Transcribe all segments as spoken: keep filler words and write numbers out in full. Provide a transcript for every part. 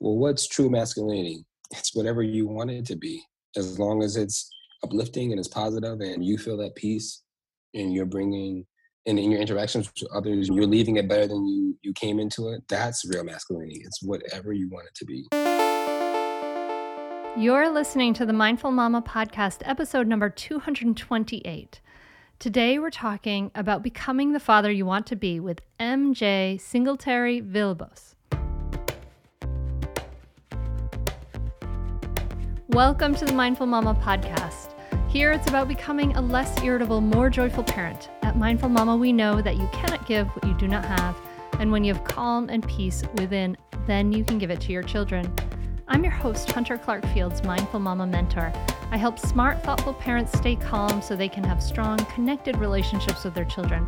well, what's true masculinity? It's whatever you want it to be, as long as it's uplifting and it's positive and you feel at peace and you're bringing, and in your interactions with others, you're leaving it better than you, you came into it. That's real masculinity. It's whatever you want it to be. You're listening to the Mindful Mama podcast, episode number two hundred twenty-eight. Today, we're talking about becoming the father you want to be with M J Singletary-Vilbos. Welcome to the Mindful Mama podcast. Here it's about becoming a less irritable, more joyful parent. At Mindful Mama, we know that you cannot give what you do not have, and when you have calm and peace within, then you can give it to your children. I'm your host, Hunter Clark Fields, Mindful Mama Mentor. I help smart, thoughtful parents stay calm so they can have strong, connected relationships with their children.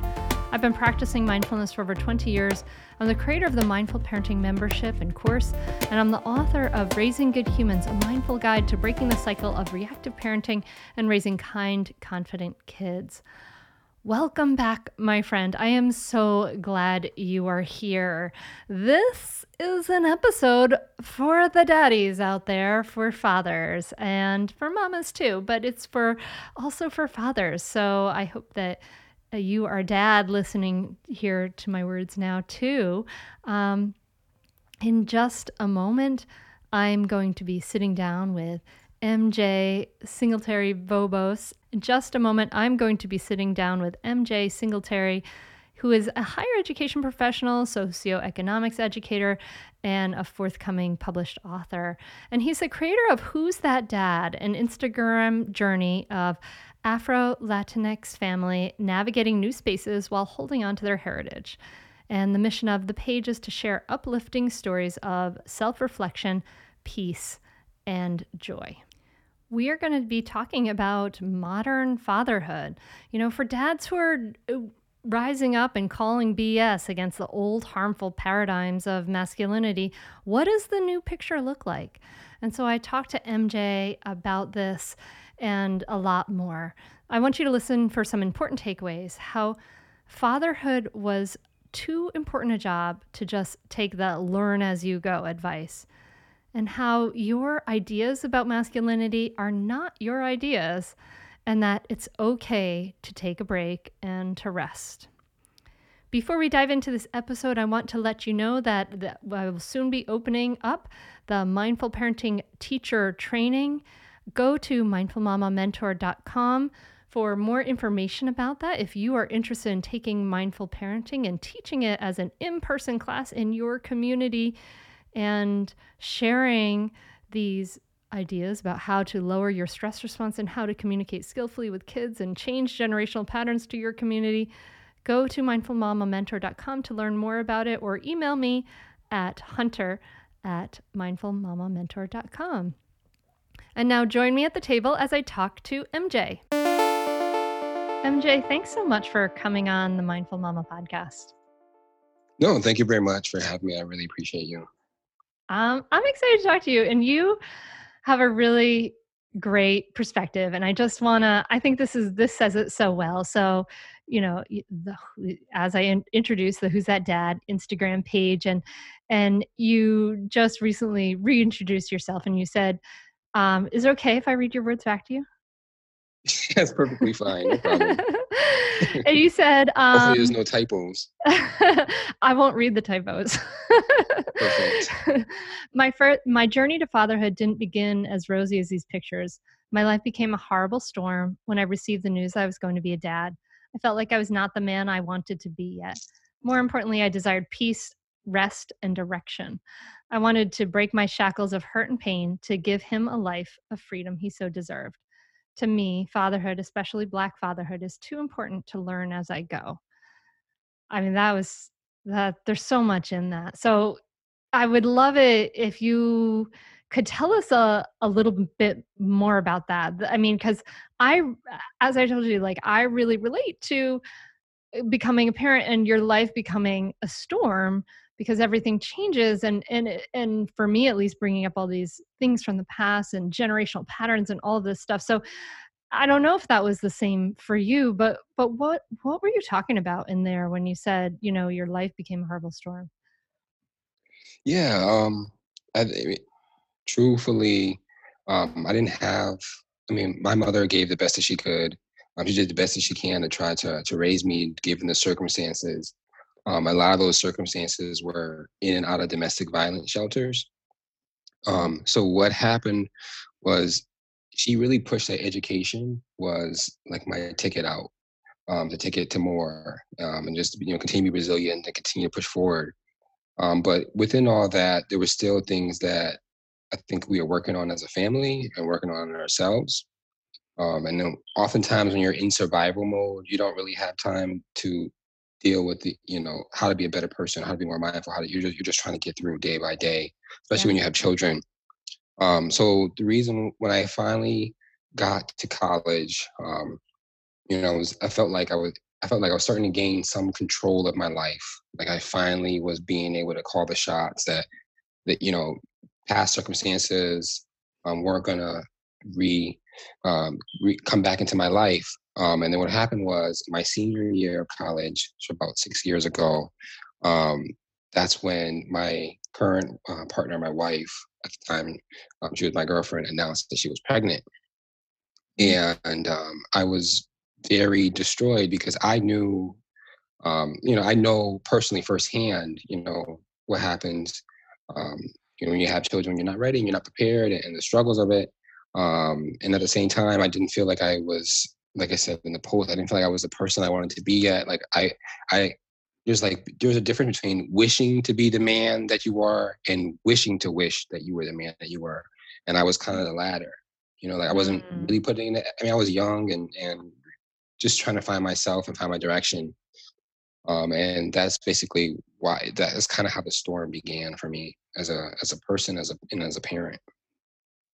I've been practicing mindfulness for over twenty years. I'm the creator of the Mindful Parenting Membership and course, and I'm the author of Raising Good Humans, a mindful guide to breaking the cycle of reactive parenting and raising kind, confident kids. Welcome back, my friend. I am so glad you are here. This is an episode for the daddies out there, for fathers, and for mamas too, but it's for also for fathers. So I hope that you are dad listening here to my words now too. Um, in just a moment, I'm going to be sitting down with M J Singletary-Vilbos. In just a moment, I'm going to be sitting down with M J Singletary, who is a higher education professional, socioeconomics educator, and a forthcoming published author. And he's the creator of Who's That Dad?, an Instagram journey of Afro-Latinx family navigating new spaces while holding on to their heritage. And the mission of the page is to share uplifting stories of self-reflection, peace, and joy. We are going to be talking about modern fatherhood. You know, for dads who are rising up and calling B S against the old harmful paradigms of masculinity, what does the new picture look like? And so I talked to M J about this and a lot more. I want you to listen for some important takeaways, how fatherhood was too important a job to just take the learn as you go advice, and how your ideas about masculinity are not your ideas, and that it's okay to take a break and to rest. Before we dive into this episode, I want to let you know that, that I will soon be opening up the Mindful Parenting Teacher Training. Go to mindful mama mentor dot com for more information about that. If you are interested in taking mindful parenting and teaching it as an in-person class in your community, and sharing these ideas about how to lower your stress response and how to communicate skillfully with kids and change generational patterns to your community, go to mindful mama mentor dot com to learn more about it, or email me at hunter at mindful mama mentor dot com. And now join me at the table as I talk to M J. M J, thanks so much for coming on the Mindful Mama podcast. No, thank you very much for having me. I really appreciate you. Um, I'm excited to talk to you, and you have a really great perspective, and I just want to, I think this is, this says it so well. So, you know, the, as I in, introduced the Who's That Dad Instagram page, and, and you just recently reintroduced yourself, and you said, um, is it okay if I read your words back to you? That's perfectly fine. No problem. And you said, um, hopefully there's no typos. I won't read the typos. Perfect. My first, my journey to fatherhood didn't begin as rosy as these pictures. My life became a horrible storm when I received the news I was going to be a dad. I felt like I was not the man I wanted to be yet. More importantly, I desired peace, rest, and direction. I wanted to break my shackles of hurt and pain to give him a life of freedom he so deserved. To me, fatherhood, especially Black fatherhood, is too important to learn as I go. I mean, that was, that. There's so much in that. So I would love it if you could tell us a, a little bit more about that. I mean, because I, as I told you, like, I really relate to becoming a parent and your life becoming a storm because everything changes. And, and, and for me, at least, bringing up all these things from the past and generational patterns and all of this stuff. So I don't know if that was the same for you, but, but what, what were you talking about in there when you said, you know, your life became a horrible storm? Yeah. Um, I, truthfully, um, I didn't have, I mean, my mother gave the best that she could. Um, she did the best that she can to try to, to raise me, given the circumstances. Um, a lot of those circumstances were in and out of domestic violence shelters. Um, so what happened was she really pushed that education was like my ticket out, um, the ticket to more, um, and just, you know, continue to be resilient and continue to push forward. Um, but within all that, there were still things that I think we are working on as a family and working on ourselves. Um, and then oftentimes when you're in survival mode, you don't really have time to deal with the, you know, how to be a better person, how to be more mindful, how to, you're just, you're just trying to get through day by day, especially yeah. when you have children. Um, so the reason when I finally got to college, um, you know, was, I felt like I was, I felt like I was starting to gain some control of my life. Like I finally was being able to call the shots that, that, you know, past circumstances um, weren't going to re, um, re come back into my life. Um, and then what happened was my senior year of college, so about six years ago, um, that's when my current uh, partner, my wife at the time, um, she was my girlfriend, announced that she was pregnant. And um, I was very destroyed because I knew, um, you know, I know personally firsthand, you know, what happens, um, you know, when you have children, you're not ready and you're not prepared, and, and the struggles of it. Um, and at the same time, I didn't feel like I was, like I said in the post, I didn't feel like I was the person I wanted to be at. Like I, I, there's like, there's a difference between wishing to be the man that you are and wishing to wish that you were the man that you were. And I was kind of the latter, you know, like I wasn't mm. really putting in that. I mean, I was young and, and just trying to find myself and find my direction. Um, and that's basically why, that is kind of how the storm began for me as a, as a person, as a, and as a parent.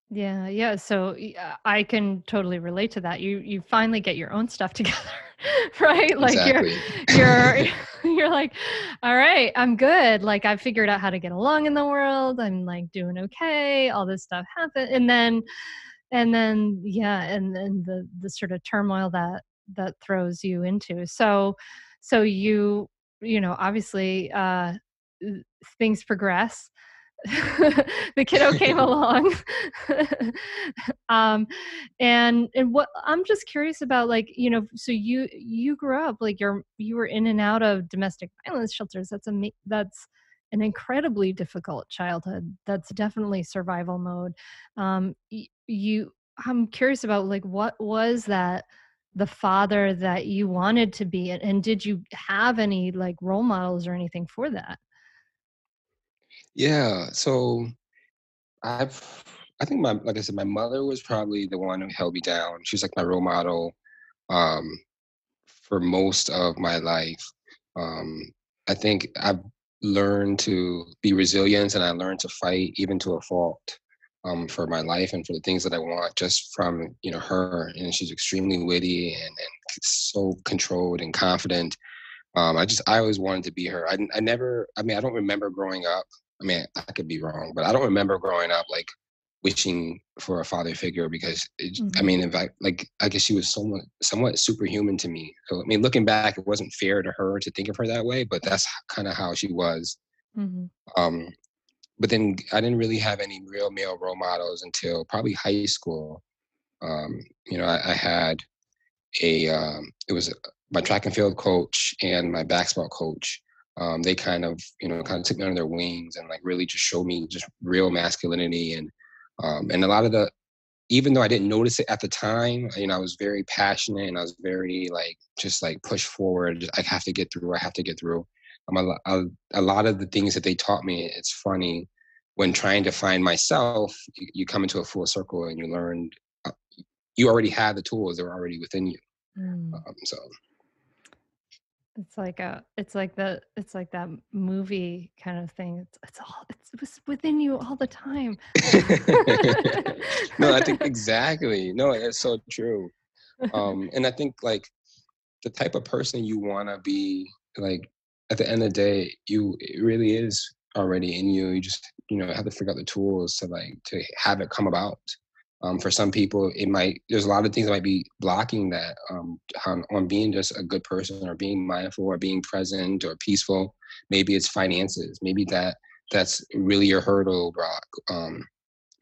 Yeah. Yeah. So I can totally relate to that. You, you finally get your own stuff together, right? Like exactly. you're, you're, you're like, all right, I'm good. Like I figured out how to get along in the world. I'm like doing okay. All this stuff happened. And then, and then, yeah. And then the, the sort of turmoil that, that throws you into. So, so you, you know, obviously, uh, things progress. The kiddo came along. um, and, and what I'm just curious about, like, you know, so you, you grew up, like you're, you were in and out of domestic violence shelters. That's a, that's an incredibly difficult childhood. That's definitely survival mode. Um, you, I'm curious about, like, what was that, the father that you wanted to be? And, and did you have any like role models or anything for that? Yeah. So I've, I think my, like I said, my mother was probably the one who held me down. She was like my role model, um, for most of my life. Um, I think I've learned to be resilient, and I learned to fight even to a fault, um, for my life and for the things that I want, just from, you know, her. And she's extremely witty and, and so controlled and confident. Um, I just, I always wanted to be her. I, I never, I mean, I don't remember growing up. I mean, I could be wrong, but I don't remember growing up, like, wishing for a father figure, because, it, mm-hmm. I mean, if I, like, I guess she was somewhat, somewhat superhuman to me. So, I mean, looking back, it wasn't fair to her to think of her that way, but that's kind of how she was. Mm-hmm. Um, but then I didn't really have any real male role models until probably high school. Um, you know, I, I had a, um, it was my track and field coach and my basketball coach. Um, they kind of, you know, kind of took me under their wings and like really just showed me just real masculinity. And, um, and a lot of the, even though I didn't notice it at the time, you know, I was very passionate and I was very like, just like push forward. Just, I have to get through. I have to get through. Um, a, a, a lot of the things that they taught me, it's funny when trying to find myself, you, you come into a full circle and you learned, uh, you already had the tools that were already within you. Mm. Um, so. It's like a, it's like the, it's like that movie kind of thing. It's, it's all, it's, it was within you all the time. No, I think exactly. No, it's so true. Um, and I think like the type of person you want to be, like at the end of the day, you, it really is already in you. You just, you know, have to figure out the tools to like, to have it come about. Um, for some people, it might, there's a lot of things that might be blocking that, um, on, on being just a good person or being mindful or being present or peaceful. Maybe it's finances. Maybe that that's really your hurdle rock. Um,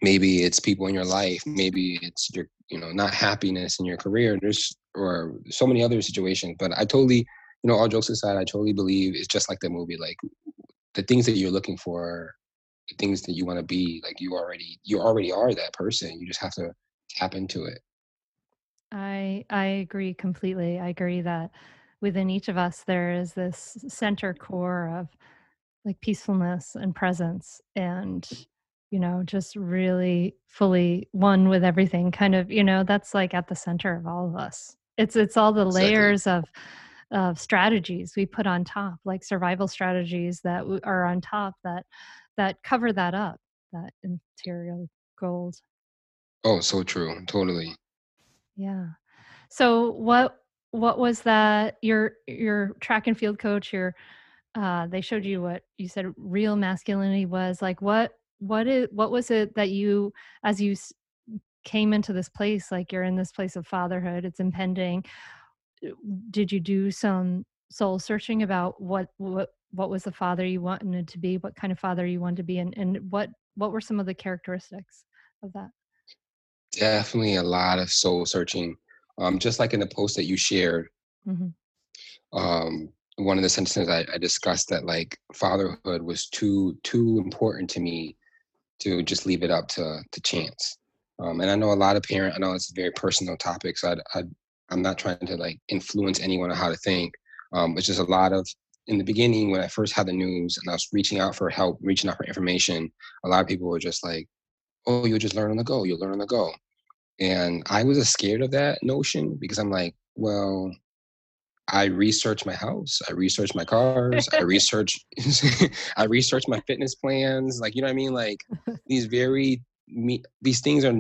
maybe it's people in your life. Maybe it's your, you know, not happiness in your career. There's or so many other situations. But I totally, you know, all jokes aside, I totally believe it's just like the movie. Like the things that you're looking for, the things that you want to be, like you already, you already are that person. You just have to tap into it. I I agree completely. I agree that within each of us, there is this center core of like peacefulness and presence and, you know, just really fully one with everything kind of, you know, that's like at the center of all of us. It's, it's all the layers of, of strategies we put on top, like survival strategies that are on top that, that cover that up, that interior gold. Oh, so true. Totally. Yeah. So what, what was that, your, your track and field coach, your, uh, they showed you what you said real masculinity was like, what, what is, what was it that you, as you came into this place, like you're in this place of fatherhood, it's impending. Did you do some soul searching about what, what, what was the father you wanted to be? What kind of father you wanted to be? And, and what, what were some of the characteristics of that? Definitely a lot of soul searching. Um, just like in the post that you shared, mm-hmm. um, one of the sentences I, I discussed that like fatherhood was too too important to me to just leave it up to to chance. Um, and I know a lot of parents. I know it's a very personal topic, so I, I, I'm not trying to like influence anyone on how to think. Um, it's just a lot of in the beginning when I first had the news and I was reaching out for help, reaching out for information. A lot of people were just like, "Oh, you'll just learn on the go. You'll learn on the go." And I was scared of that notion because I'm like, well, I researched my house. I researched my cars. I researched, I researched my fitness plans. Like, you know what I mean? Like these very, me, these things are,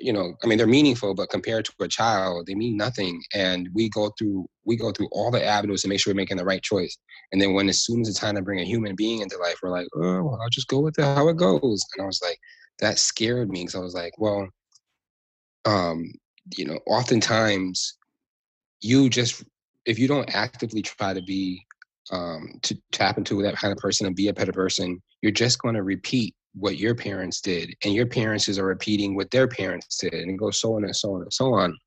you know, I mean, they're meaningful, but compared to a child, they mean nothing. And we go through, we go through all the avenues to make sure we're making the right choice. And then when, as soon as it's time to bring a human being into life, we're like, oh, well, I'll just go with it, how it goes. And I was like, that scared me. Cause I was like, well, Um, you know, oftentimes you just, if you don't actively try to be, um, to tap into that kind of person and be a better person, you're just going to repeat what your parents did and your parents is are repeating what their parents did and it goes so on and so on and so on.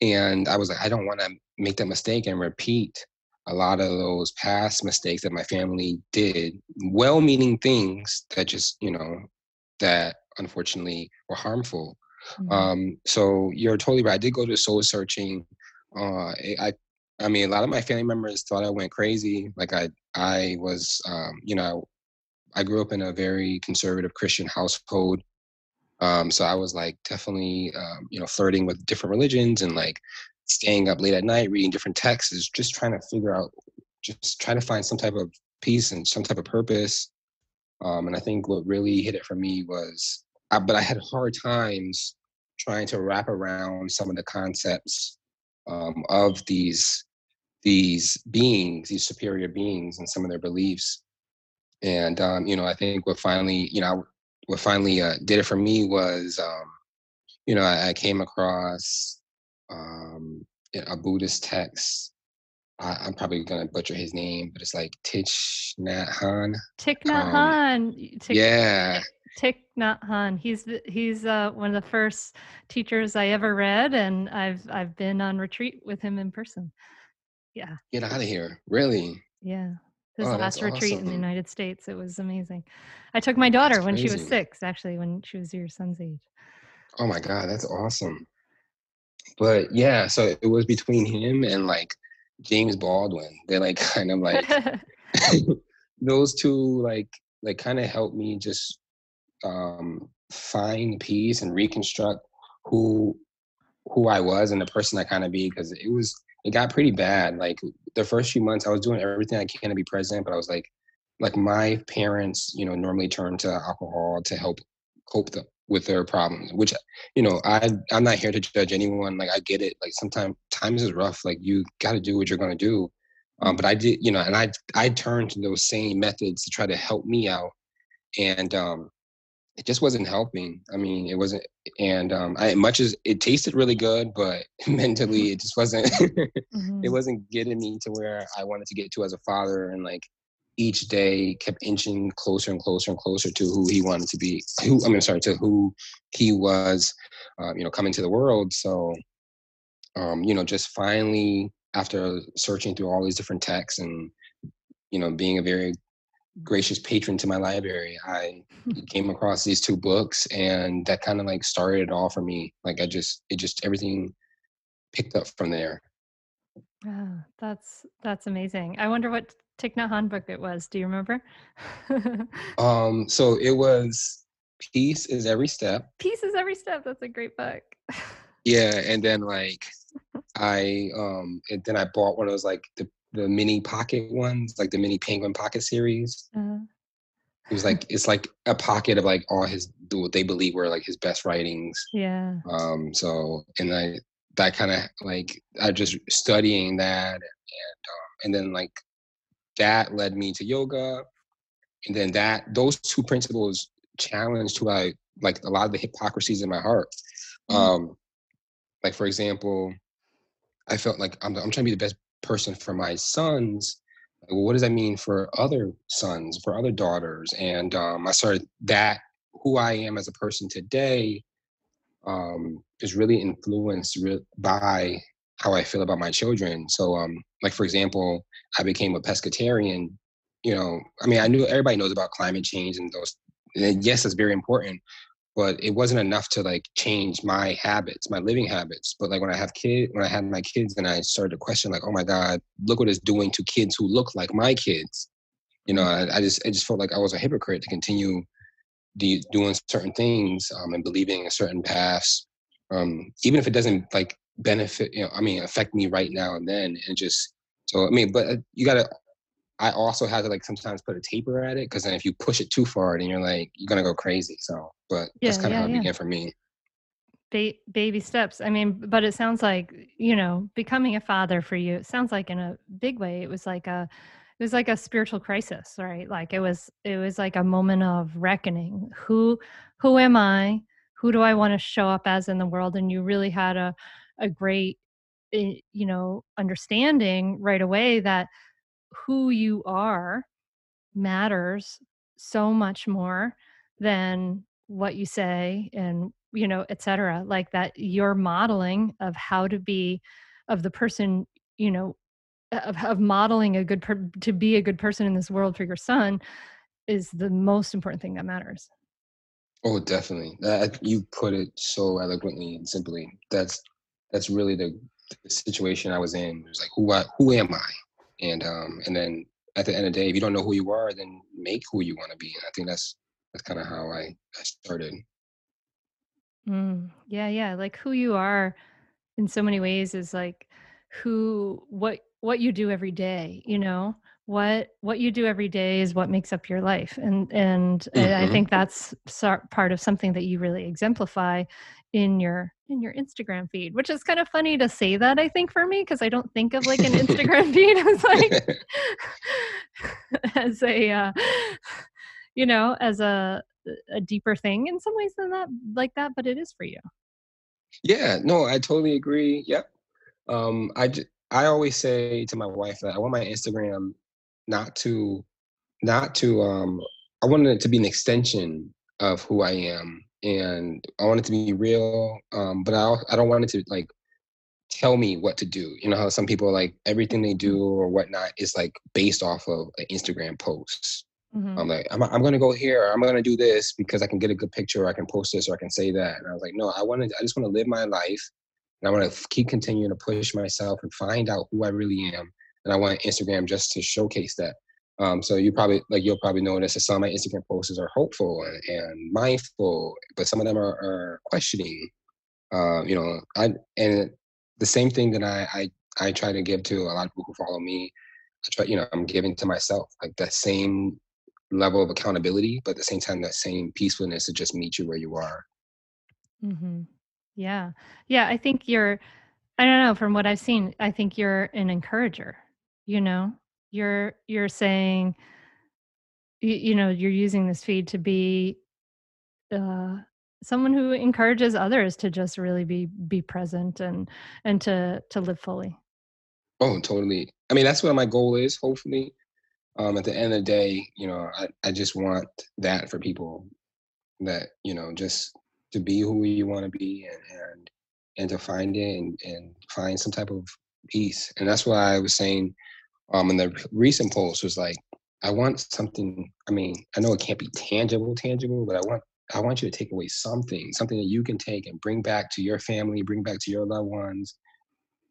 And I was like, I don't want to make that mistake and repeat a lot of those past mistakes that my family did, well-meaning things that just, you know, that unfortunately were harmful. Mm-hmm. Um, so you're totally right. I did go to soul searching. Uh, I, I mean, a lot of my family members thought I went crazy. Like I, I was, um, you know, I grew up in a very conservative Christian household. Um, so I was like definitely, um, you know, flirting with different religions and like staying up late at night, reading different texts, just trying to figure out, just trying to find some type of peace and some type of purpose. Um, and I think what really hit it for me was, I, but I had hard times trying to wrap around some of the concepts um, of these these beings, these superior beings, and some of their beliefs. And um, you know, I think what finally, you know, what finally uh, did it for me was, um, you know, I, I came across um, a Buddhist text. I, I'm probably gonna butcher his name, but it's like Thich Nhat Hanh. Thich Nhat Hanh. Yeah. Thich Nhat Hanh. He's he's uh, one of the first teachers I ever read, and I've I've been on retreat with him in person. Yeah. Get out of here! Really? Yeah. His oh, last retreat awesome. in the United States. It was amazing. I took my daughter when she was six, actually, when she was your son's age. Oh my God, that's awesome! But yeah, so it was between him and like James Baldwin. They're like kind of like those two, like like kind of helped me just. Um, find peace and reconstruct who who I was and the person I kind of be, because it was it got pretty bad. Like the first few months, I was doing everything I can to be present, but I was like, like my parents, you know, normally turn to alcohol to help cope the, with their problems. Which, you know, I I'm not here to judge anyone. Like I get it. Like sometimes times is rough. Like you got to do what you're gonna do. Um, but I did, you know, and I I turned to those same methods to try to help me out, and um. It just wasn't helping. I mean, it wasn't, and um, I, much as it tasted really good, but mentally it just wasn't, mm-hmm. it wasn't getting me to where I wanted to get to as a father. And like, each day kept inching closer and closer and closer to who he wanted to be, who, I mean, sorry, to who he was, uh, you know, coming to the world. So, um, you know, just finally, after searching through all these different texts and, you know, being a very gracious patron to my library, I came across these two books, and that kind of like started it all for me. Like I just, it just, everything picked up from there. Wow, that's, that's amazing. I wonder what Thich Nhat Hanh book it was. Do you remember? um, so it was Peace is Every Step. Peace is Every Step. That's a great book. Yeah. And then like I, um, and then I bought one of those like the the mini pocket ones, like the mini Penguin Pocket series. Uh-huh. It was like, it's like a pocket of like all his, what they believe were like his best writings. Yeah. Um, so, and I, that kind of like, I just studying that. And, and, um, and then like that led me to yoga. And then that, those two principles challenged who I, like a lot of the hypocrisies in my heart. Mm-hmm. Um, like, for example, I felt like I'm, I'm trying to be the best person for my sons. What does that mean for other sons, for other daughters? And um, I started that, who I am as a person today um, is really influenced re- by how I feel about my children. So um, like, for example, I became a pescatarian, you know, I mean, I knew everybody knows about climate change and those, and yes, it's very important, but it wasn't enough to like change my habits, my living habits. But like when I have kid, when I had my kids and I started to question like, oh my God, look what it's doing to kids who look like my kids. You know, I, I just, I just felt like I was a hypocrite to continue de- doing certain things um, and believing in certain paths. Um, even if it doesn't like benefit, you know, I mean, affect me right now and then, and just, so, I mean, but you gotta, I also had to like sometimes put a taper at it, because then if you push it too far, then you're like, you're going to go crazy. So, but yeah, that's kind of yeah, how it yeah. began for me. Ba- baby steps. I mean, but it sounds like, you know, becoming a father for you, it sounds like in a big way, it was like a, it was like a spiritual crisis, right? Like it was, it was like a moment of reckoning. Who, who am I? Who do I want to show up as in the world? And you really had a, a great, you know, understanding right away that who you are matters so much more than what you say and, you know, et cetera, like that your modeling of how to be, of the person, you know, of, of modeling a good, per- to be a good person in this world for your son is the most important thing that matters. Oh, definitely. That, you put it so eloquently and simply. That's, that's really the, the situation I was in. It was like, who, I, who am I? And um, and then at the end of the day, if you don't know who you are, then make who you want to be. And I think that's that's kind of how I, I started. Mm, yeah, yeah. Like who you are in so many ways is like who what what you do every day, you know, what what you do every day is what makes up your life. And and mm-hmm. I think that's part of something that you really exemplify in your in your Instagram feed, which is kind of funny to say that, I think, for me, because I don't think of like an Instagram feed as like as a uh, you know, as a a deeper thing in some ways than that, like that, but it is for you. Yeah, no, I totally agree. Yep. Um, I I always say to my wife that I want my Instagram not to not to um, I want it to be an extension of who I am. And I want it to be real, um, but I I don't want it to like tell me what to do. You know how some people like everything they do or whatnot is like based off of an Instagram post. Mm-hmm. I'm like, I'm I'm gonna go here, or I'm gonna do this because I can get a good picture, or I can post this, or I can say that. And I was like, no, I wanted, I just want to live my life, and I want to keep continuing to push myself and find out who I really am. And I want Instagram just to showcase that. Um, so you probably like you'll probably notice that some of my Instagram posts are hopeful and, and mindful, but some of them are, are questioning. Uh, you know, I and the same thing that I, I I try to give to a lot of people who follow me. I try, you know, I'm giving to myself like that same level of accountability, but at the same time, that same peacefulness to just meet you where you are. Mm-hmm. Yeah, yeah. I think you're. I don't know. From what I've seen, I think you're an encourager. You know. You're you're saying, you, you know, you're using this feed to be uh, someone who encourages others to just really be be present and and to to live fully. Oh, totally. I mean, that's what my goal is. Hopefully, um, at the end of the day, you know, I, I just want that for people, that, you know, just to be who you want to be, and, and, and to find it and, and find some type of peace. And that's why I was saying um, in the recent post was like, I want something. I mean, I know it can't be tangible, tangible, but I want, I want you to take away something, something that you can take and bring back to your family, bring back to your loved ones.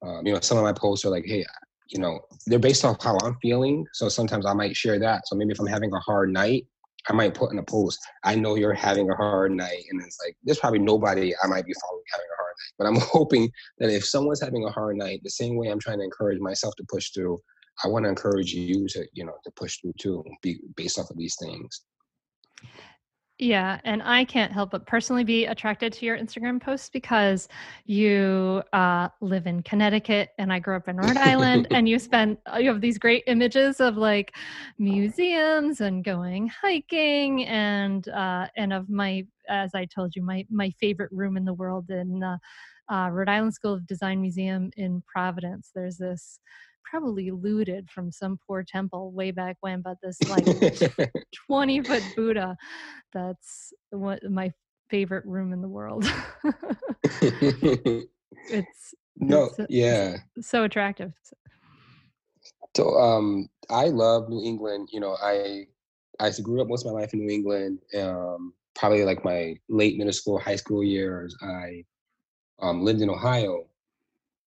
Um, you know, some of my posts are like, hey, you know, they're based off how I'm feeling. So sometimes I might share that. So maybe if I'm having a hard night, I might put in a post, I know you're having a hard night. And it's like, there's probably nobody I might be following having a hard night. But I'm hoping that if someone's having a hard night, the same way I'm trying to encourage myself to push through, I want to encourage you to, you know, to push through too, be based off of these things. Yeah. And I can't help but personally be attracted to your Instagram posts because you uh, live in Connecticut and I grew up in Rhode Island, and you spend, you have these great images of like museums and going hiking and, uh, and of my, as I told you, my, my favorite room in the world in the uh, Rhode Island School of Design Museum in Providence. There's this, probably looted from some poor temple way back when, but this like twenty foot Buddha, that's what my favorite room in the world. it's no, it's, yeah. It's so attractive. So um, I love New England. You know, I, I grew up most of my life in New England. Um, probably like my late middle school, high school years, I um, lived in Ohio.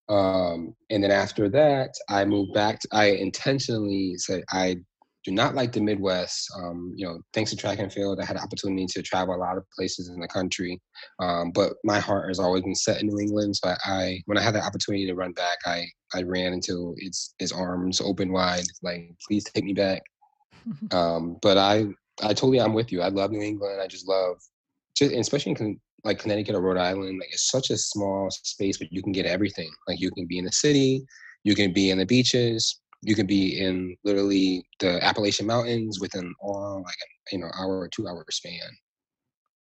Um, and then after that, I moved back. To, I intentionally said, I do not like the Midwest. Um, you know, thanks to track and field, I had an opportunity to travel a lot of places in the country. Um, but my heart has always been set in New England. So I, I when I had the opportunity to run back, I, I ran until its, its arms open wide, like, please take me back. Mm-hmm. Um, but I, I totally, I'm with you. I love New England. I just love, just, especially in like Connecticut or Rhode Island, like it's such a small space, but you can get everything. Like you can be in the city, you can be in the beaches, you can be in literally the Appalachian Mountains within all like you know hour or two hour span.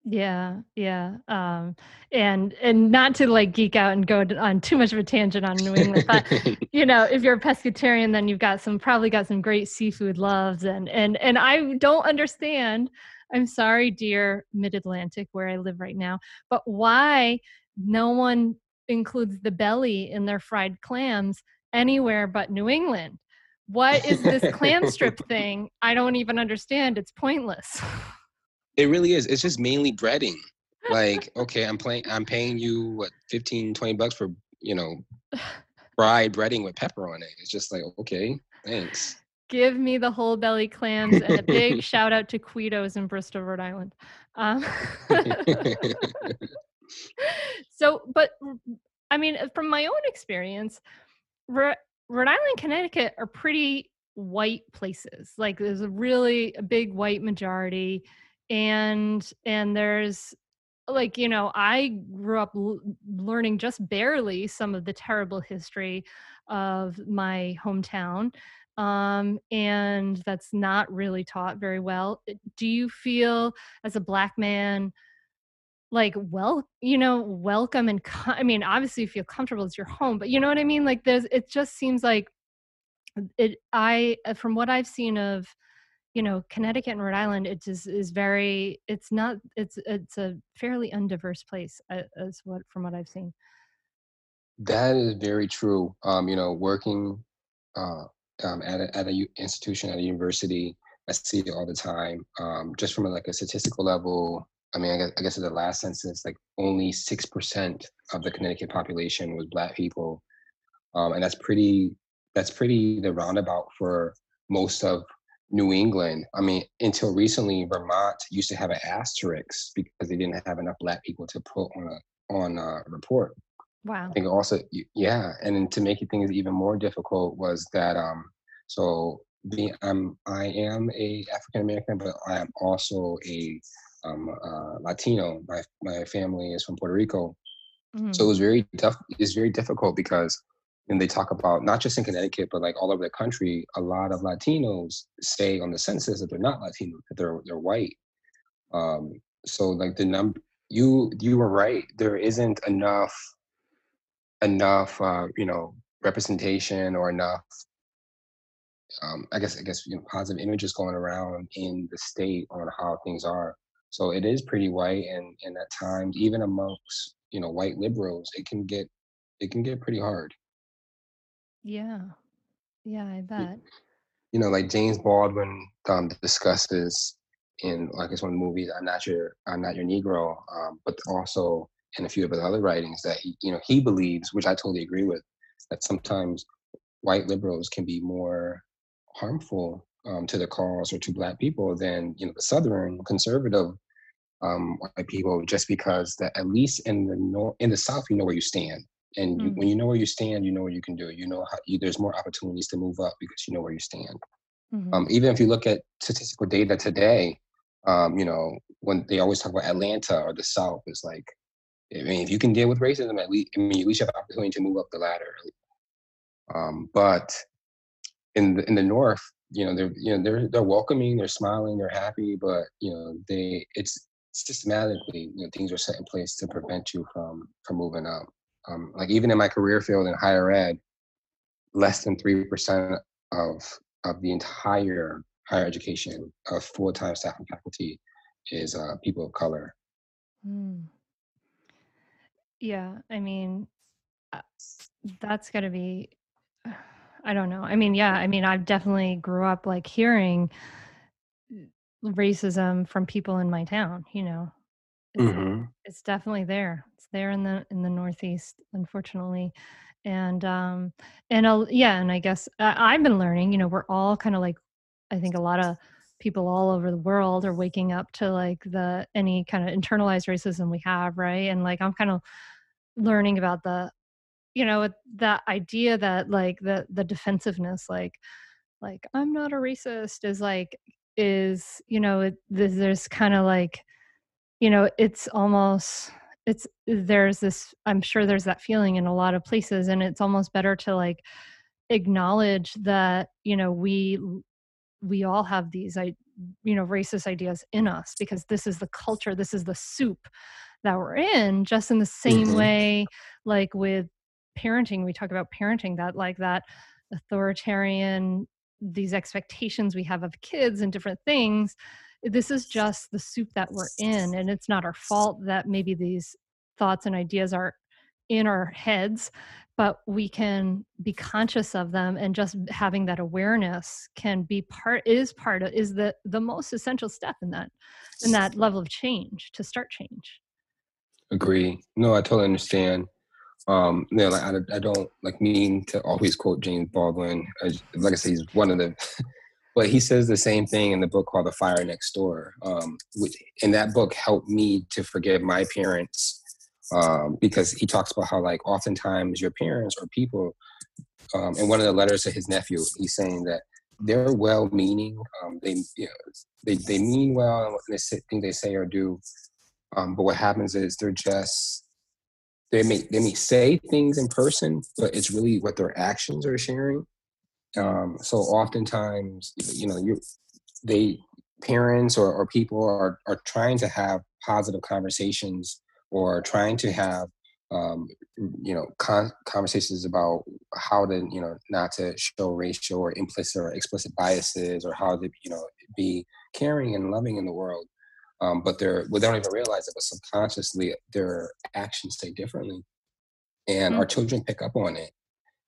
Yeah, yeah, um, and and not to like geek out and go on too much of a tangent on New England, but you know, if you're a pescatarian, then you've got some probably got some great seafood loves, and and and I don't understand. I'm sorry, dear Mid-Atlantic, where I live right now, but why no one includes the belly in their fried clams anywhere but New England? What is this clam strip thing? I don't even understand. It's pointless. It really is. It's just mainly breading. Like, okay, I'm playing, I'm paying you what, fifteen, twenty bucks for, you know, fried breading with pepper on it. It's just like, okay, thanks. Give me the whole belly clams, and a big shout out to Quito's in Bristol, Rhode Island. Um, so, but I mean, from my own experience, Rhode Island and Connecticut are pretty white places. Like there's a really a big white majority, and, and there's like, you know, I grew up l- learning just barely some of the terrible history of my hometown. Um, and that's not really taught very well. Do you feel as a Black man, like, well, you know, welcome and, co- I mean, obviously you feel comfortable, it's your home, but you know what I mean? Like there's, it just seems like it, I, from what I've seen of, you know, Connecticut and Rhode Island, it just is very, it's not, it's, it's a fairly undiverse place as what, from what I've seen. That is very true. Um, you know, working, uh, Um, at a, at a institution, at a university, I see it all the time. Um, just from a, like a statistical level, I mean, I guess, I guess at the last census, like only six percent of the Connecticut population was Black people, um, and that's pretty. That's pretty the roundabout for most of New England. I mean, until recently, Vermont used to have an asterisk because they didn't have enough Black people to put on a on a report. Wow. I think also, yeah, and then to make things even more difficult was that um, so being I'm I am a African American, but I am also a um uh, Latino. My my family is from Puerto Rico, mm-hmm. so it was very tough. It's very difficult because, and they talk about not just in Connecticut, but like all over the country, a lot of Latinos say on the census that they're not Latino, that they're they're white. Um, so like the number you you were right. There isn't enough. enough, uh, you know, representation or enough um, I guess, I guess, you know, positive images going around in the state on how things are. So it is pretty white. And, and at times, even amongst, you know, white liberals, it can get, it can get pretty hard. Yeah. Yeah, I bet. You know, like James Baldwin um, discusses in, like, it's one of the movies, I'm Not Your, I'm Not Your Negro, um, but also in a few of his other writings that, he, you know, he believes, which I totally agree with, that sometimes white liberals can be more harmful um, to the cause or to Black people than, you know, the Southern conservative um, white people, just because that at least in the North, in the South, you know where you stand. And you, mm. when you know where you stand, you know what you can do. You know how you, there's more opportunities to move up because you know where you stand. Mm-hmm. Um, even if you look at statistical data today, um, you know, when they always talk about Atlanta or the South, it's like, I mean, if you can deal with racism, at least, I mean, at least you have the opportunity to move up the ladder. Um, but in the, in the North, you know, they're you know they're they're welcoming, they're smiling, they're happy, but you know, they it's systematically, you know, things are set in place to prevent you from from moving up. Um, like even in my career field in higher ed, less than three percent of of the entire higher education of full-time staff and faculty is uh, people of color. Mm. Yeah, I mean, that's gotta be, I don't know. I mean, yeah, I mean, I've definitely grew up like hearing racism from people in my town, you know. It's, mm-hmm. it's definitely there. It's there in the in the Northeast, unfortunately, and um and I'll, yeah, and I guess I, I've been learning. You know, we're all kind of like, I think a lot of people all over the world are waking up to like the any kind of internalized racism we have, right? And like I'm kind of learning about the, you know, that idea that like the the defensiveness, like like I'm not a racist, is like is you know it, there's, there's kind of like. You know, it's almost, it's, there's this, I'm sure there's that feeling in a lot of places, and it's almost better to like acknowledge that, you know, we, we all have these, you know, racist ideas in us, because this is the culture, this is the soup that we're in, just in the same mm-hmm. way, like with parenting, we talk about parenting, that like that authoritarian, these expectations we have of kids and different things. This is just the soup that we're in, and it's not our fault that maybe these thoughts and ideas are in our heads, but we can be conscious of them, and just having that awareness can be part, is part of, is the, the most essential step in that, in that level of change, to start change. Agree. No, I totally understand. Um, you know, like I, I don't like mean to always quote James Baldwin. I, like I said, he's one of the... But he says the same thing in the book called The Fire Next Door. Um, which, and that book helped me to forgive my parents um, because he talks about how, like, oftentimes your parents or people, um, in one of the letters to his nephew, he's saying that they're well-meaning. Um, they, you know, they they mean well and what they say, think they say or do. Um, but what happens is they're just, they may, they may say things in person, but it's really what their actions are sharing. Um, so oftentimes, you know, you, they, parents or, or people are, are trying to have positive conversations, or trying to have, um, you know, con- conversations about how to, you know, not to show racial or implicit or explicit biases, or how to, you know, be caring and loving in the world. Um, but they're, well, they don't even realize it, but subconsciously their actions stay differently, and mm-hmm. our children pick up on it.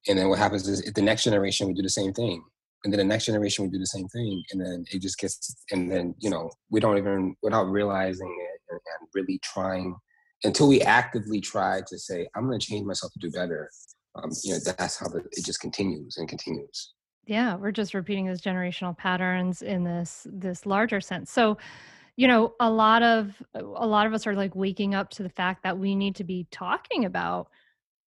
And then what happens is the next generation, we do the same thing. And then the next generation, we do the same thing. And then it just gets, and then, you know, we don't even, without realizing it and, and really trying, until we actively try to say, I'm going to change myself to do better. Um, you know, that's how the, it just continues and continues. Yeah. We're just repeating those generational patterns in this, this larger sense. So, you know, a lot of, a lot of us are like waking up to the fact that we need to be talking about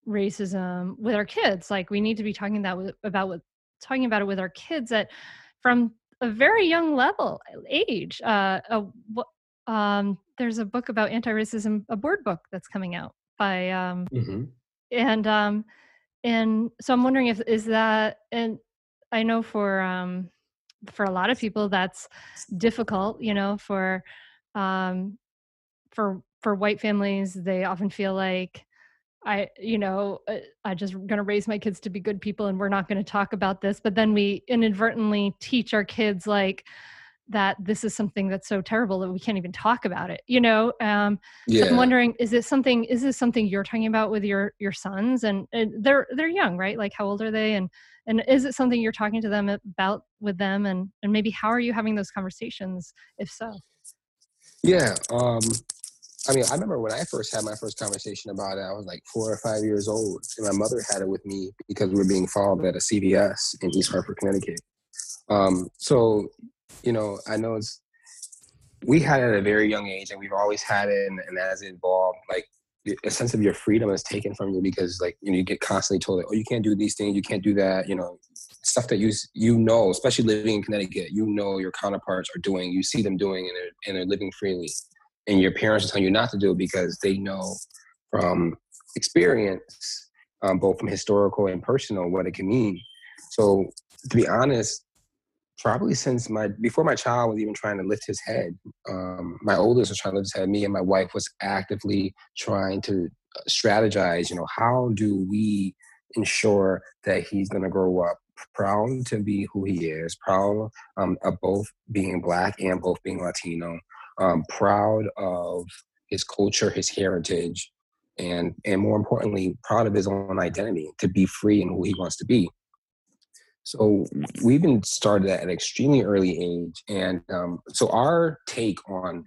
racism with our kids. Like we need to be talking that with, about with, talking about it with our kids at from a very young level age. Uh, a, um, there's a book about anti-racism, a board book that's coming out by, um, mm-hmm. and um, and so I'm wondering if is that, and I know for um, for a lot of people that's difficult. You know, for um, for for white families, they often feel like I, you know, I just going to raise my kids to be good people and we're not going to talk about this. But then we inadvertently teach our kids like that this is something that's so terrible that we can't even talk about it, you know? Um, yeah. So I'm wondering, is this something, is this something you're talking about with your, your sons? And, and they're, they're young, right? Like how old are they? And, and is it something you're talking to them about with them? And, and maybe how are you having those conversations, if so? Yeah. Um, I mean, I remember when I first had my first conversation about it, I was like four or five years old, and my mother had it with me because we were being followed at a C V S in East Hartford, Connecticut. Um, so, you know, I know it's, we had it at a very young age, and we've always had it, and, and as it evolved, like a sense of your freedom is taken from you because, like, you know, you get constantly told, like, oh, you can't do these things, you can't do that, you know, stuff that you, you know, especially living in Connecticut, you know your counterparts are doing, you see them doing, and they're, and they're living freely. And your parents are telling you not to do it because they know from experience, um, both from historical and personal, what it can mean. So to be honest, probably since my, before my child was even trying to lift his head, um, my oldest was trying to lift his head, me and my wife was actively trying to strategize, you know, how do we ensure that he's going to grow up proud to be who he is, proud um, of both being Black and both being Latino. Um, proud of his culture, his heritage, and and more importantly, proud of his own identity to be free and who he wants to be. So we even started that at an extremely early age, and um, so our take on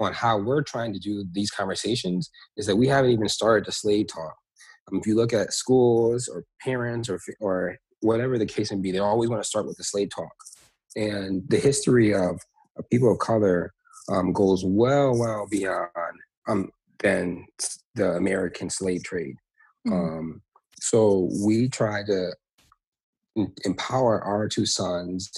on how we're trying to do these conversations is that we haven't even started the slave talk. Um, if you look at schools or parents or or whatever the case may be, they always want to start with the slave talk, and the history of, of people of color. Um, goes well, well beyond um, than the American slave trade. Mm-hmm. Um, so we try to n- empower our two sons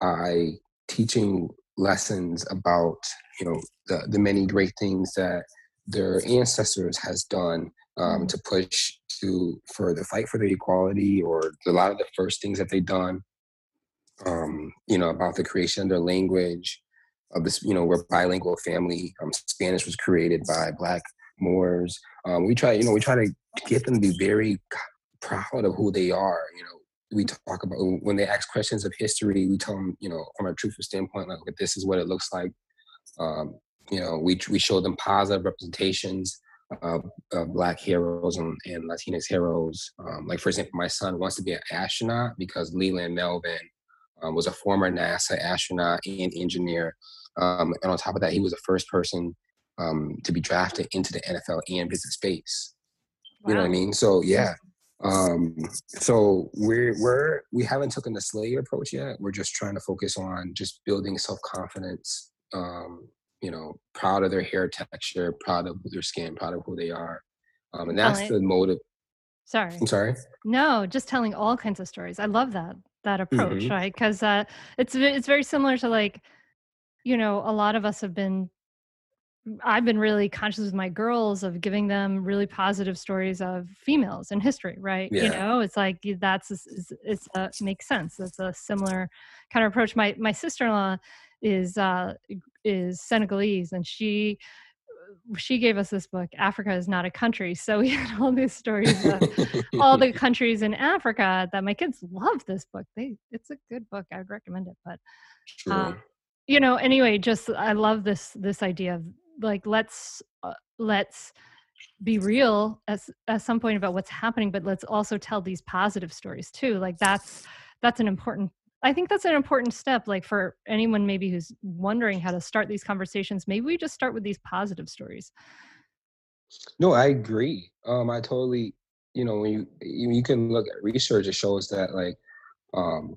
by teaching lessons about, you know, the, the many great things that their ancestors has done um, to push to for the fight for the equality or a lot of the first things that they've done, um, you know, about the creation of their language. Of this, you know, we're a bilingual family. Um, Spanish was created by Black Moors. Um, we try, you know, we try to get them to be very proud of who they are. You know, we talk about when they ask questions of history, we tell them, you know, from a truthful standpoint, like this is what it looks like. Um, you know, we we show them positive representations of, of Black heroes and, and Latinx heroes. Um, like for example, my son wants to be an astronaut because Leland Melvin um, was a former NASA astronaut and engineer. Um, and on top of that, he was the first person um, to be drafted into the N F L and visit space. Wow. You know what I mean? So yeah. Um, so we're we're we haven't taken the slave approach yet. We're just trying to focus on just building self confidence. Um, you know, proud of their hair texture, proud of their skin, proud of who they are, um, and that's the motive. Sorry. I'm sorry. No, just telling all kinds of stories. I love that that approach, mm-hmm. right? Because uh, it's it's very similar to like. You know, a lot of us have been, I've been really conscious with my girls of giving them really positive stories of females in history, right? Yeah. You know, it's like, that's, it's, it's uh, makes sense. That's a similar kind of approach. My, my sister-in-law is, uh, is Senegalese, and she, she gave us this book, Africa is Not a Country. So we had all these stories of all the countries in Africa that my kids love this book. They, it's a good book. I would recommend it, but, sure. uh, you know, anyway, just, I love this, this idea of like, let's, uh, let's be real as, at some point about what's happening, but let's also tell these positive stories too. Like that's, that's an important, I think that's an important step. Like for anyone maybe who's wondering how to start these conversations, maybe we just start with these positive stories. No, I agree. Um, I totally, you know, when you, you can look at research, it shows that like, um,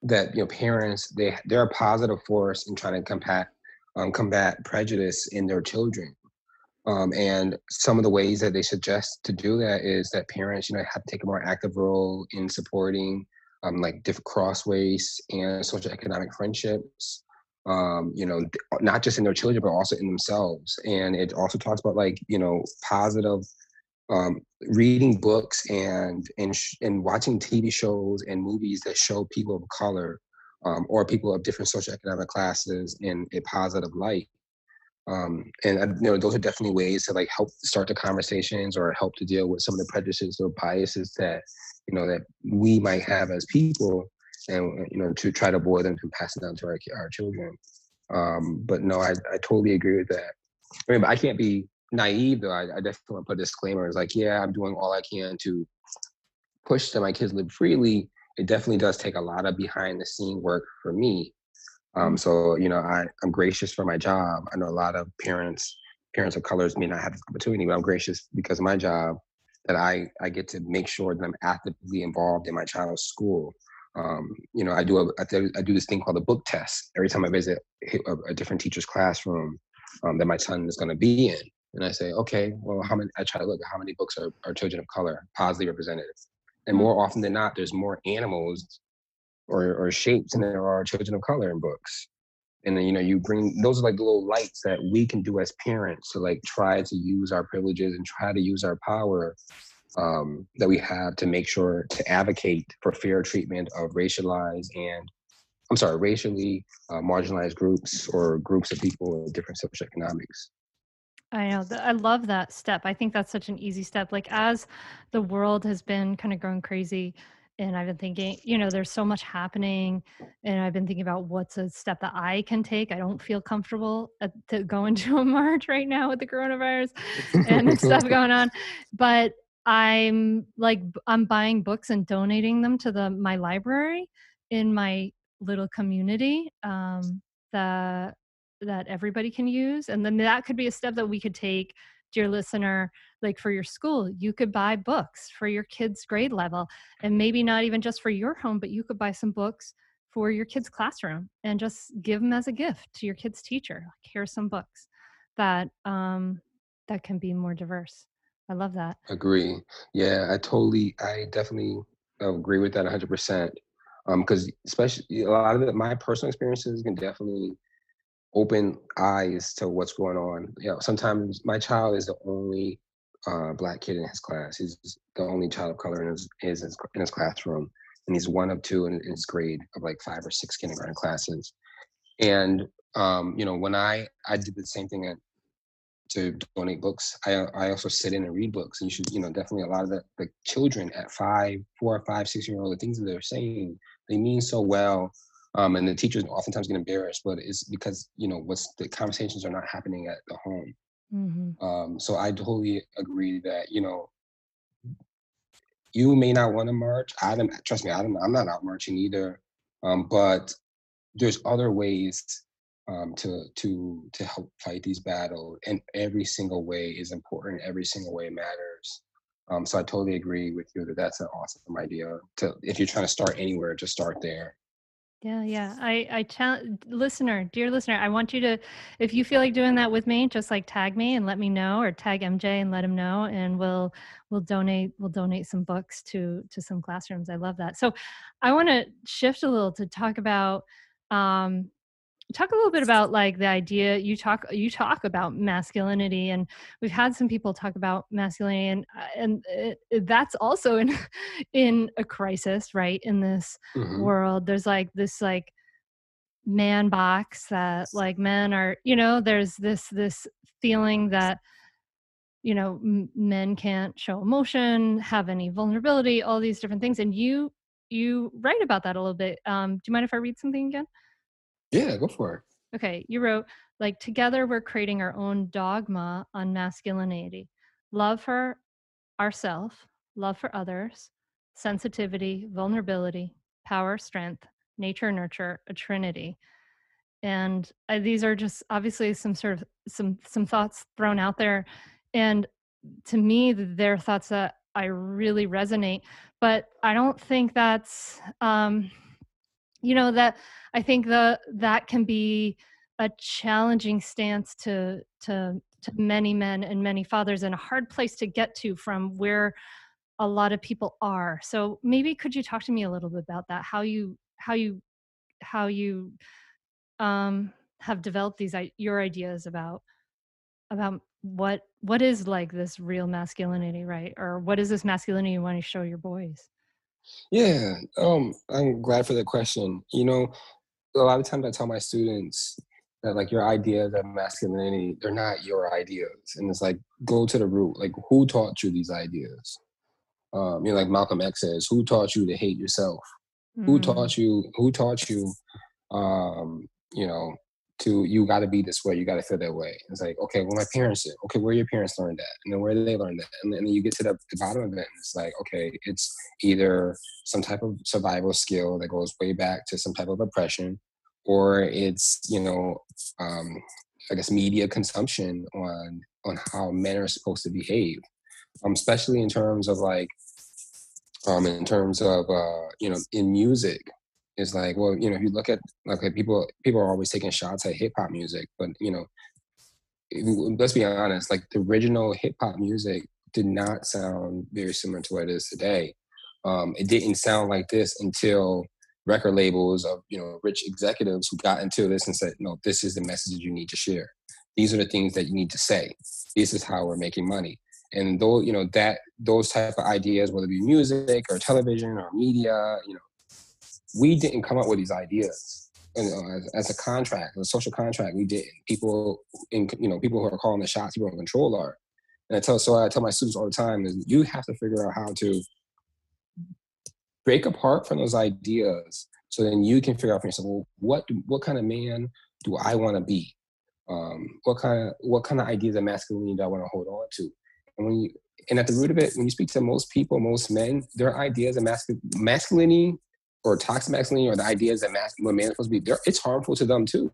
that, you know, parents, they, they're a positive force in trying to combat, um, combat prejudice in their children. Um, and some of the ways that they suggest to do that is that parents, you know, have to take a more active role in supporting, um, like different cross race and socioeconomic friendships, um, you know, not just in their children, but also in themselves. And it also talks about like, you know, positive, Um, reading books and and sh- and watching T V shows and movies that show people of color um, or people of different socioeconomic classes in a positive light. Um, and, I, you know, those are definitely ways to like help start the conversations or help to deal with some of the prejudices or biases that, you know, that we might have as people, and, you know, to try to avoid them from passing down to our, our children. Um, but no, I, I totally agree with that. I mean, I can't be naive though. I, I definitely want to put a disclaimer. It's like, yeah, I'm doing all I can to push that my kids live freely. It definitely does take a lot of behind the scene work for me. Um, so, you know, I, I'm gracious for my job. I know a lot of parents, parents of colors may not have this opportunity, but I'm gracious because of my job that I, I get to make sure that I'm actively involved in my child's school. Um, you know, I do a, I do, I do this thing called a book test. Every time I visit a, a different teacher's classroom um, that my son is going to be in. And I say, okay, well, how many, I try to look at how many books are, are children of color positively represented. And more often than not, there's more animals or, or shapes than there are children of color in books. And then, you know, you bring, those are like the little lights that we can do as parents to like try to use our privileges and try to use our power um, that we have to make sure to advocate for fair treatment of racialized and, I'm sorry, racially uh, marginalized groups or groups of people in different socioeconomics. I know. I love that step. I think that's such an easy step. Like as the world has been kind of going crazy and I've been thinking, you know, there's so much happening and I've been thinking about what's a step that I can take. I don't feel comfortable at, to go into a march right now with the coronavirus and stuff going on, but I'm like, I'm buying books and donating them to the, my library in my little community. Um, the, that everybody can use. And then that could be a step that we could take, dear listener, like for your school, you could buy books for your kids' grade level. And maybe not even just for your home, but you could buy some books for your kids' classroom and just give them as a gift to your kid's teacher. Like, here's some books that, um, that can be more diverse. I love that. Agree. Yeah, I totally, I definitely agree with that one hundred percent. Um, because especially a lot of the, my personal experiences can definitely open eyes to what's going on. You know, sometimes my child is the only uh, black kid in his class. He's the only child of color in his, is in his classroom. And he's one of two in, in his grade of like five or six kindergarten classes. And, um, you know, when I, I did the same thing at, to donate books, I I also sit in and read books. And you should, you know, definitely a lot of the, the children at five, four, five, six year old, the things that they're saying, they mean so well. Um, and the teachers oftentimes get embarrassed, but it's because, you know, what's the conversations are not happening at the home. Mm-hmm. Um, so I totally agree that, you know, you may not want to march. I don't, trust me, I don't, I'm not out marching either. Um, but there's other ways um, to to to help fight these battles, and every single way is important. Every single way matters. Um, so I totally agree with you that that's an awesome idea. To if you're trying to start anywhere, just start there. Yeah, yeah. I, I tell listener, dear listener, I want you to, if you feel like doing that with me, just like tag me and let me know, or tag M J and let him know, and we'll we'll donate we'll donate some books to to some classrooms. I love that. So, I want to shift a little to talk about um, talk a little bit about like the idea you talk you talk about masculinity, and we've had some people talk about masculinity, and and it, it, that's also in. in a crisis, right? In this mm-hmm. world, there's like this like man box that like men are, you know, there's this this feeling that, you know, m- men can't show emotion, have any vulnerability, all these different things. And you you write about that a little bit. Um, do you mind if I read something again? Yeah, go for it. Okay, you wrote, like, together we're creating our own dogma on masculinity. Love for ourselves, love for others, sensitivity, vulnerability, power, strength, nature, nurture, a trinity. And uh, these are just obviously some sort of some some thoughts thrown out there. And to me, they're thoughts that I really resonate, but I don't think that's, um, you know, that I think the, that can be a challenging stance to, to, to many men and many fathers, and a hard place to get to from where a lot of people are. So maybe could you talk to me a little bit about that? How you, how you, how you um, have developed these, your ideas about, about what, what is like this real masculinity, right? Or what is this masculinity you want to show your boys? Yeah. Um, I'm glad for the question. You know, a lot of times I tell my students, that like your ideas of masculinity, they're not your ideas. And it's like, go to the root. Like, who taught you these ideas? Um, you know, like Malcolm X says, who taught you to hate yourself? Mm. Who taught you, who taught you, um, you know, to, you got to be this way, you got to feel that way. It's like, okay, well, my parents did. Okay, where your parents learned that? And then where did they learn that? And then you get to the, the bottom of it, and it's like, okay, it's either some type of survival skill that goes way back to some type of oppression, or it's, you know, um, I guess media consumption on on how men are supposed to behave, um, especially in terms of like, um, in terms of, uh, you know, in music. It's like, well, you know, if you look at, like, people people are always taking shots at hip-hop music, but, you know, let's be honest, like, the original hip-hop music did not sound very similar to what it is today. Um, it didn't sound like this until record labels of, you know, rich executives who got into this and said, no, this is the message you need to share. These are the things that you need to say. This is how we're making money. And those, you know, that those type of ideas, whether it be music or television or media, you know, we didn't come up with these ideas, you know, as, as a contract, as a social contract. We didn't. People, in, you know, people who are calling the shots, people in control are. And I tell, so I tell my students all the time is you have to figure out how to break apart from those ideas, so then you can figure out for yourself, well, what what kind of man do I want to be? Um, what kind of what kind of ideas of masculinity do I want to hold on to? And when you and at the root of it, when you speak to most people, most men, their ideas of masculinity, masculinity. or toxic masculinity, or the ideas that mas- what men are supposed to be, it's harmful to them too.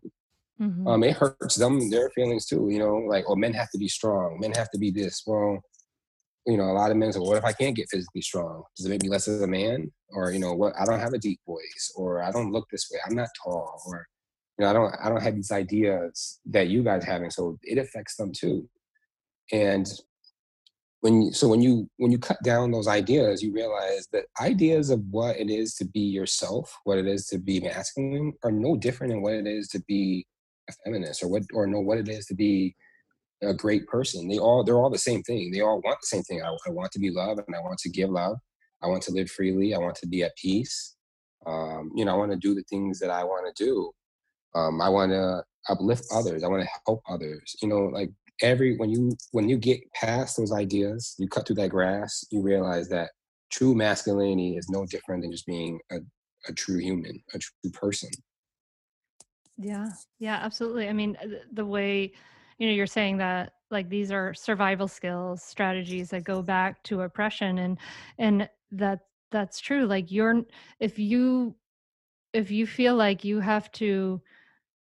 Mm-hmm. Um, it hurts them, their feelings too, you know, like, oh, men have to be strong. Men have to be this. Well, you know, a lot of men say, well, what if I can't get physically strong? Does it make me less of a man? Or, you know, what, I don't have a deep voice, or I don't look this way. I'm not tall, or, you know, I don't, I don't have these ideas that you guys are having. So it affects them too. And When you, so when you when you cut down those ideas, you realize that ideas of what it is to be yourself, what it is to be masculine, are no different than what it is to be a feminist, or what or know what it is to be a great person. They all they're all the same thing. They all want the same thing. I, I want to be loved, and I want to give love. I want to live freely. I want to be at peace. Um, you know, I want to do the things that I want to do. Um, I want to uplift others. I want to help others. You know, like. Every when you when you get past those ideas, you cut through that grass, you realize that true masculinity is no different than just being a, a true human, a true person. Yeah, yeah, absolutely. I mean, the way, you know, you're saying that, like, these are survival skills, strategies that go back to oppression, and and that that's true. Like, you're if you if you feel like you have to.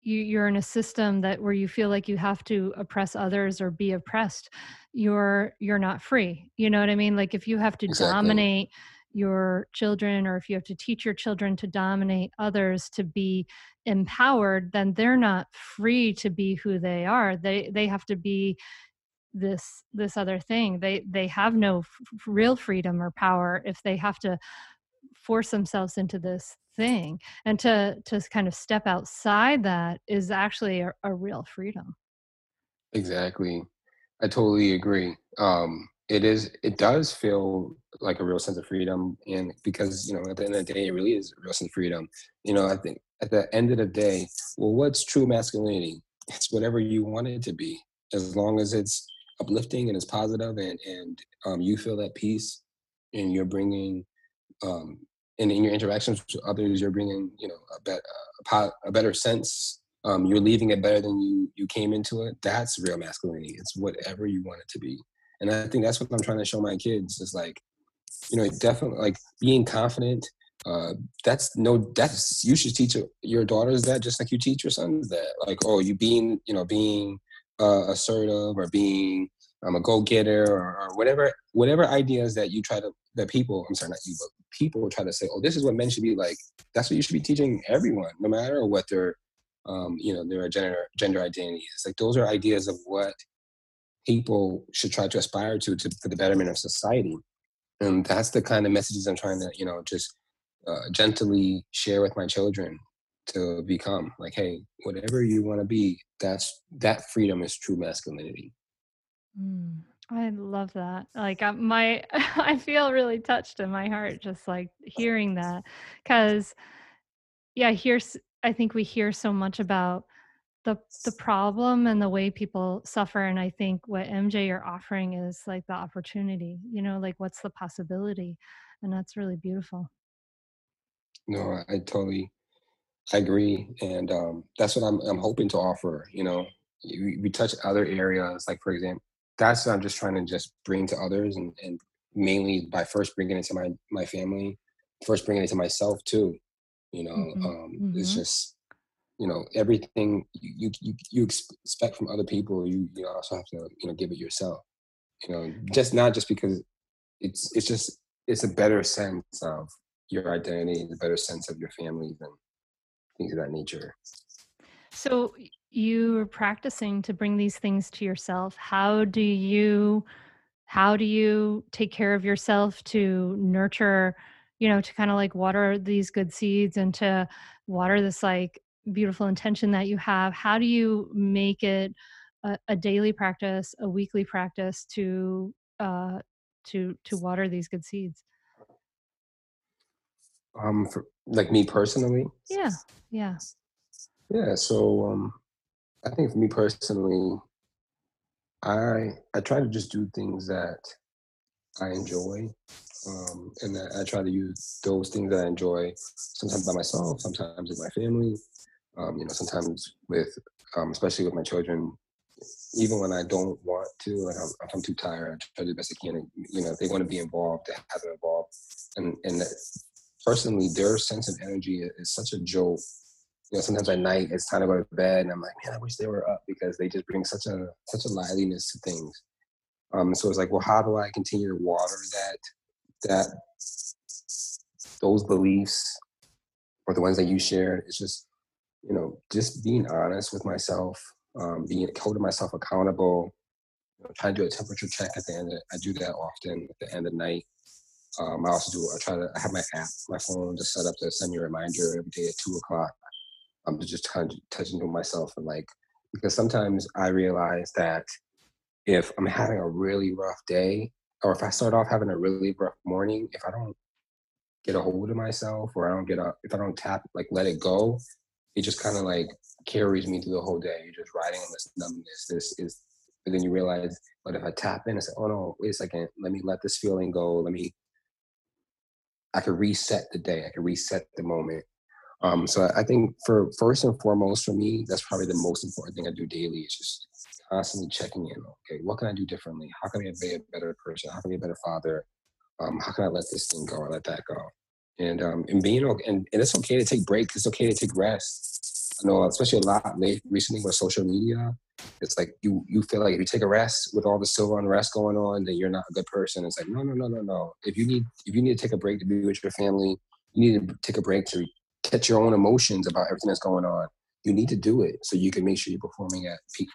You, you're in a system that where you feel like you have to oppress others or be oppressed, you're you're not free. You know what I mean? Like, if you have to exactly. dominate your children, or if you have to teach your children to dominate others to be empowered, then they're not free to be who they are. They they have to be this this other thing. They they have no f- real freedom or power if they have to force themselves into this thing. And to to kind of step outside that is actually a, a real freedom. Exactly. I totally agree. Um, it is, it does feel like a real sense of freedom. And because, you know, at the end of the day, it really is a real sense of freedom. You know, I think at the end of the day, well, what's true masculinity? It's whatever you want it to be, as long as it's uplifting and it's positive, and, and um, you feel that peace, and you're bringing, um, and in your interactions with others, you're bringing, you know, a, bet, a, pot, a better sense. Um, you're leaving it better than you you came into it. That's real masculinity. It's whatever you want it to be. And I think that's what I'm trying to show my kids, is like, you know, definitely, like, being confident. Uh, that's no, that's, you should teach your daughters that, just like you teach your sons that. Like, oh, you being, you know, being uh, assertive, or being um, a go-getter, or, or whatever, whatever ideas that you try to, that people, I'm sorry, not you, but people try to say, oh, this is what men should be like. That's what you should be teaching everyone, no matter what their, um, you know, their gender, gender identity is. Like, those are ideas of what people should try to aspire to, to for the betterment of society. And that's the kind of messages I'm trying to, you know, just uh, gently share with my children to become. Like, hey, whatever you want to be, that's, that freedom is true masculinity. Mm. I love that. Like, my, I feel really touched in my heart just like hearing that, because yeah, here's, I think we hear so much about the the problem and the way people suffer. And I think what M J you're offering is like the opportunity, you know, like what's the possibility? And that's really beautiful. No, I totally I agree. And um, that's what I'm I'm hoping to offer. You know, we, we touch other areas, like, for example, that's what I'm just trying to just bring to others, and, and mainly by first bringing it to my, my family, first bringing it to myself too. You know, mm-hmm. Um, mm-hmm. It's just, you know, everything you, you, you expect from other people, you, you also have to, you know, give it yourself, you know, just not just because it's, it's just, it's a better sense of your identity, a better sense of your family and things of that nature. So you were practicing to bring these things to yourself. How do you, how do you take care of yourself to nurture, you know, to kind of like water these good seeds and to water this like beautiful intention that you have? How do you make it a, a daily practice, a weekly practice to uh, to to water these good seeds? Um, for, like me personally? Yeah, yeah. Yeah, so um, I think for me personally, I I try to just do things that I enjoy, um, and that I try to use those things that I enjoy, sometimes by myself, sometimes with my family, um, you know, sometimes with, um, especially with my children, even when I don't want to, like I'm, if I'm too tired, I try to do the best I can, you know, if they want to be involved, to have them involved, and, and that, personally, their sense of energy is such a jolt. You know, sometimes at night it's time to go to bed, and I'm like, man, I wish they were up because they just bring such a such a liveliness to things. Um, so it's like, well, how do I continue to water that that those beliefs or the ones that you shared? It's just, you know, just being honest with myself, um, being holding myself accountable. You know, trying to do a temperature check at the end. Of, I do that often at the end of the night. Um, I also do, I try to, I have my app, my phone just set up to send me a reminder every day at two o'clock. I'm just trying to touch into myself and like, because sometimes I realize that if I'm having a really rough day, or if I start off having a really rough morning, if I don't get a hold of myself or I don't get up, if I don't tap, like let it go, it just kind of like carries me through the whole day. You're just riding on this numbness. This is, and then you realize, but if I tap in and say, oh no, wait a second, let me let this feeling go. Let me, I could reset the day. I could reset the moment. Um, so I think for first and foremost for me, that's probably the most important thing I do daily is just constantly checking in. Okay, what can I do differently? How can I be a better person? How can I be a better father? Um, how can I let this thing go or let that go? And um, and being okay, and, and it's okay to take breaks. It's okay to take rest. I know, especially a lot late recently with social media, it's like you you feel like if you take a rest with all the civil unrest going on, then you're not a good person. It's like no, no, no, no, no. If you need if you need to take a break to be with your family, you need to take a break to catch your own emotions about everything that's going on. You need to do it so you can make sure you're performing at peak,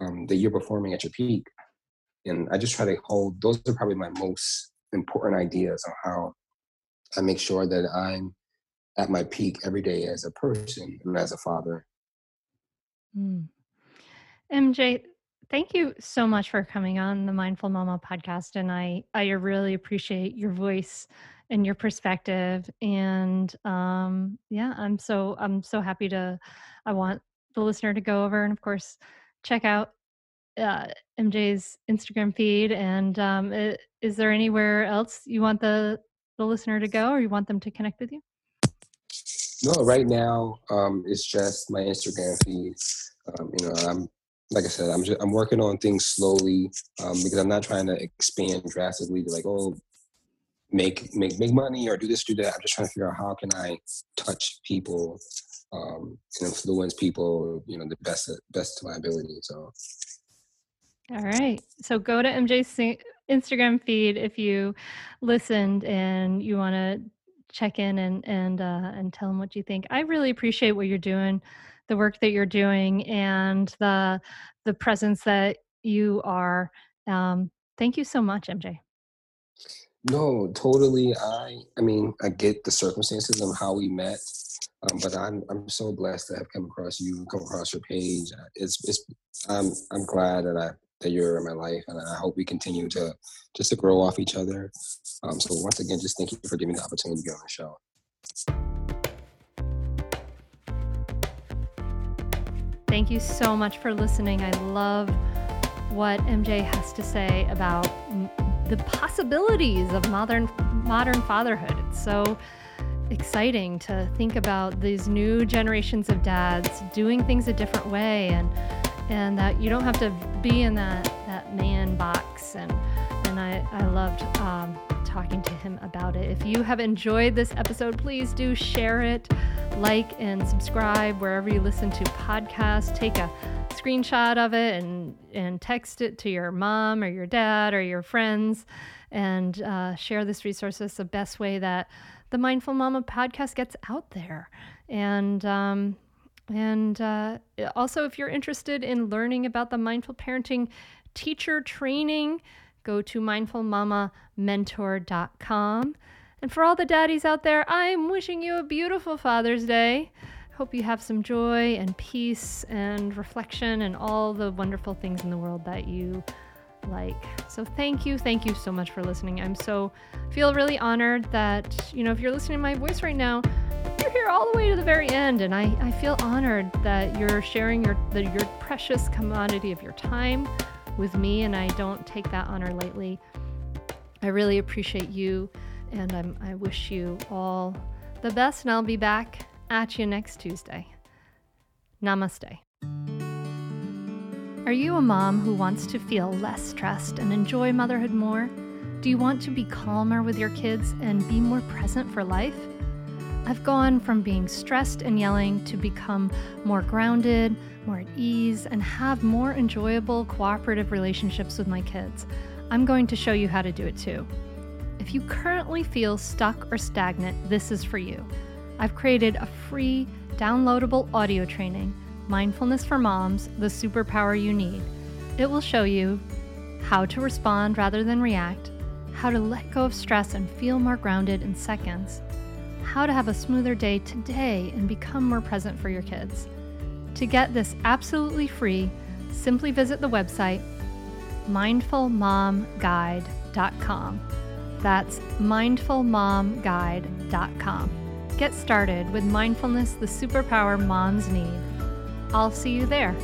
um, that you're performing at your peak. And I just try to hold, those are probably my most important ideas on how I make sure that I'm at my peak every day as a person and as a father. Mm. M J, thank you so much for coming on the Mindful Mama podcast. And I, I really appreciate your voice and your perspective. And um, yeah, I'm so, I'm so happy to, I want the listener to go over and of course, check out uh, M J's Instagram feed. And um, it, is there anywhere else you want the, the listener to go or you want them to connect with you? No, right now um, it's just my Instagram feed. Um, you know, I'm, like I said, I'm just, I'm working on things slowly um, because I'm not trying to expand drastically to like, oh, make make make money or do this, do that. I'm just trying to figure out how can I touch people um, and influence people, you know, the best best to my ability. So, all right. So go to M J's Instagram feed if you listened and you want to check in and and uh, and tell them what you think. I really appreciate what you're doing, the work that you're doing, and the the presence that you are. Um, thank you so much, M J. No, totally. I, I mean, I get the circumstances of how we met, um, but I'm, I'm so blessed to have come across you, come across your page. It's, it's, I'm, I'm glad that I, that you're in my life, and I hope we continue to, just to grow off each other. Um, so once again, just thank you for giving me the opportunity to be on the show. Thank you so much for listening. I love what M J has to say about the possibilities of modern modern fatherhood. It's so exciting to think about these new generations of dads doing things a different way, and and that you don't have to be in that that man box. And and I I loved um, talking to him about it. If you have enjoyed this episode, please do share it, like and subscribe wherever you listen to podcasts. Take a screenshot of it and and text it to your mom or your dad or your friends, and uh, share this resource. It's the best way that the Mindful Mama podcast gets out there. And um, and uh, also, if you're interested in learning about the Mindful Parenting Teacher Training, go to mindful mama mentor dot com. And for all the daddies out there, I'm wishing you a beautiful Father's Day. Hope you have some joy and peace and reflection and all the wonderful things in the world that you like. So thank you. Thank you so much for listening. I'm so feel really honored that, you know, if you're listening to my voice right now, you're here all the way to the very end. And I, I feel honored that you're sharing your the, your precious commodity of your time with me. And I don't take that honor lightly. I really appreciate you. And I'm, I wish you all the best, and I'll be back at you next Tuesday. Namaste. Are you a mom who wants to feel less stressed and enjoy motherhood more? Do you want to be calmer with your kids and be more present for life? I've gone from being stressed and yelling to become more grounded, more at ease, and have more enjoyable cooperative relationships with my kids. I'm going to show you how to do it too. If you currently feel stuck or stagnant, this is for you. I've created a free, downloadable audio training, Mindfulness for Moms, The Superpower You Need. It will show you how to respond rather than react, how to let go of stress and feel more grounded in seconds, how to have a smoother day today and become more present for your kids. To get this absolutely free, simply visit the website mindful mom guide dot com. That's mindful mom guide dot com. Get started with mindfulness, the superpower moms need. I'll see you there.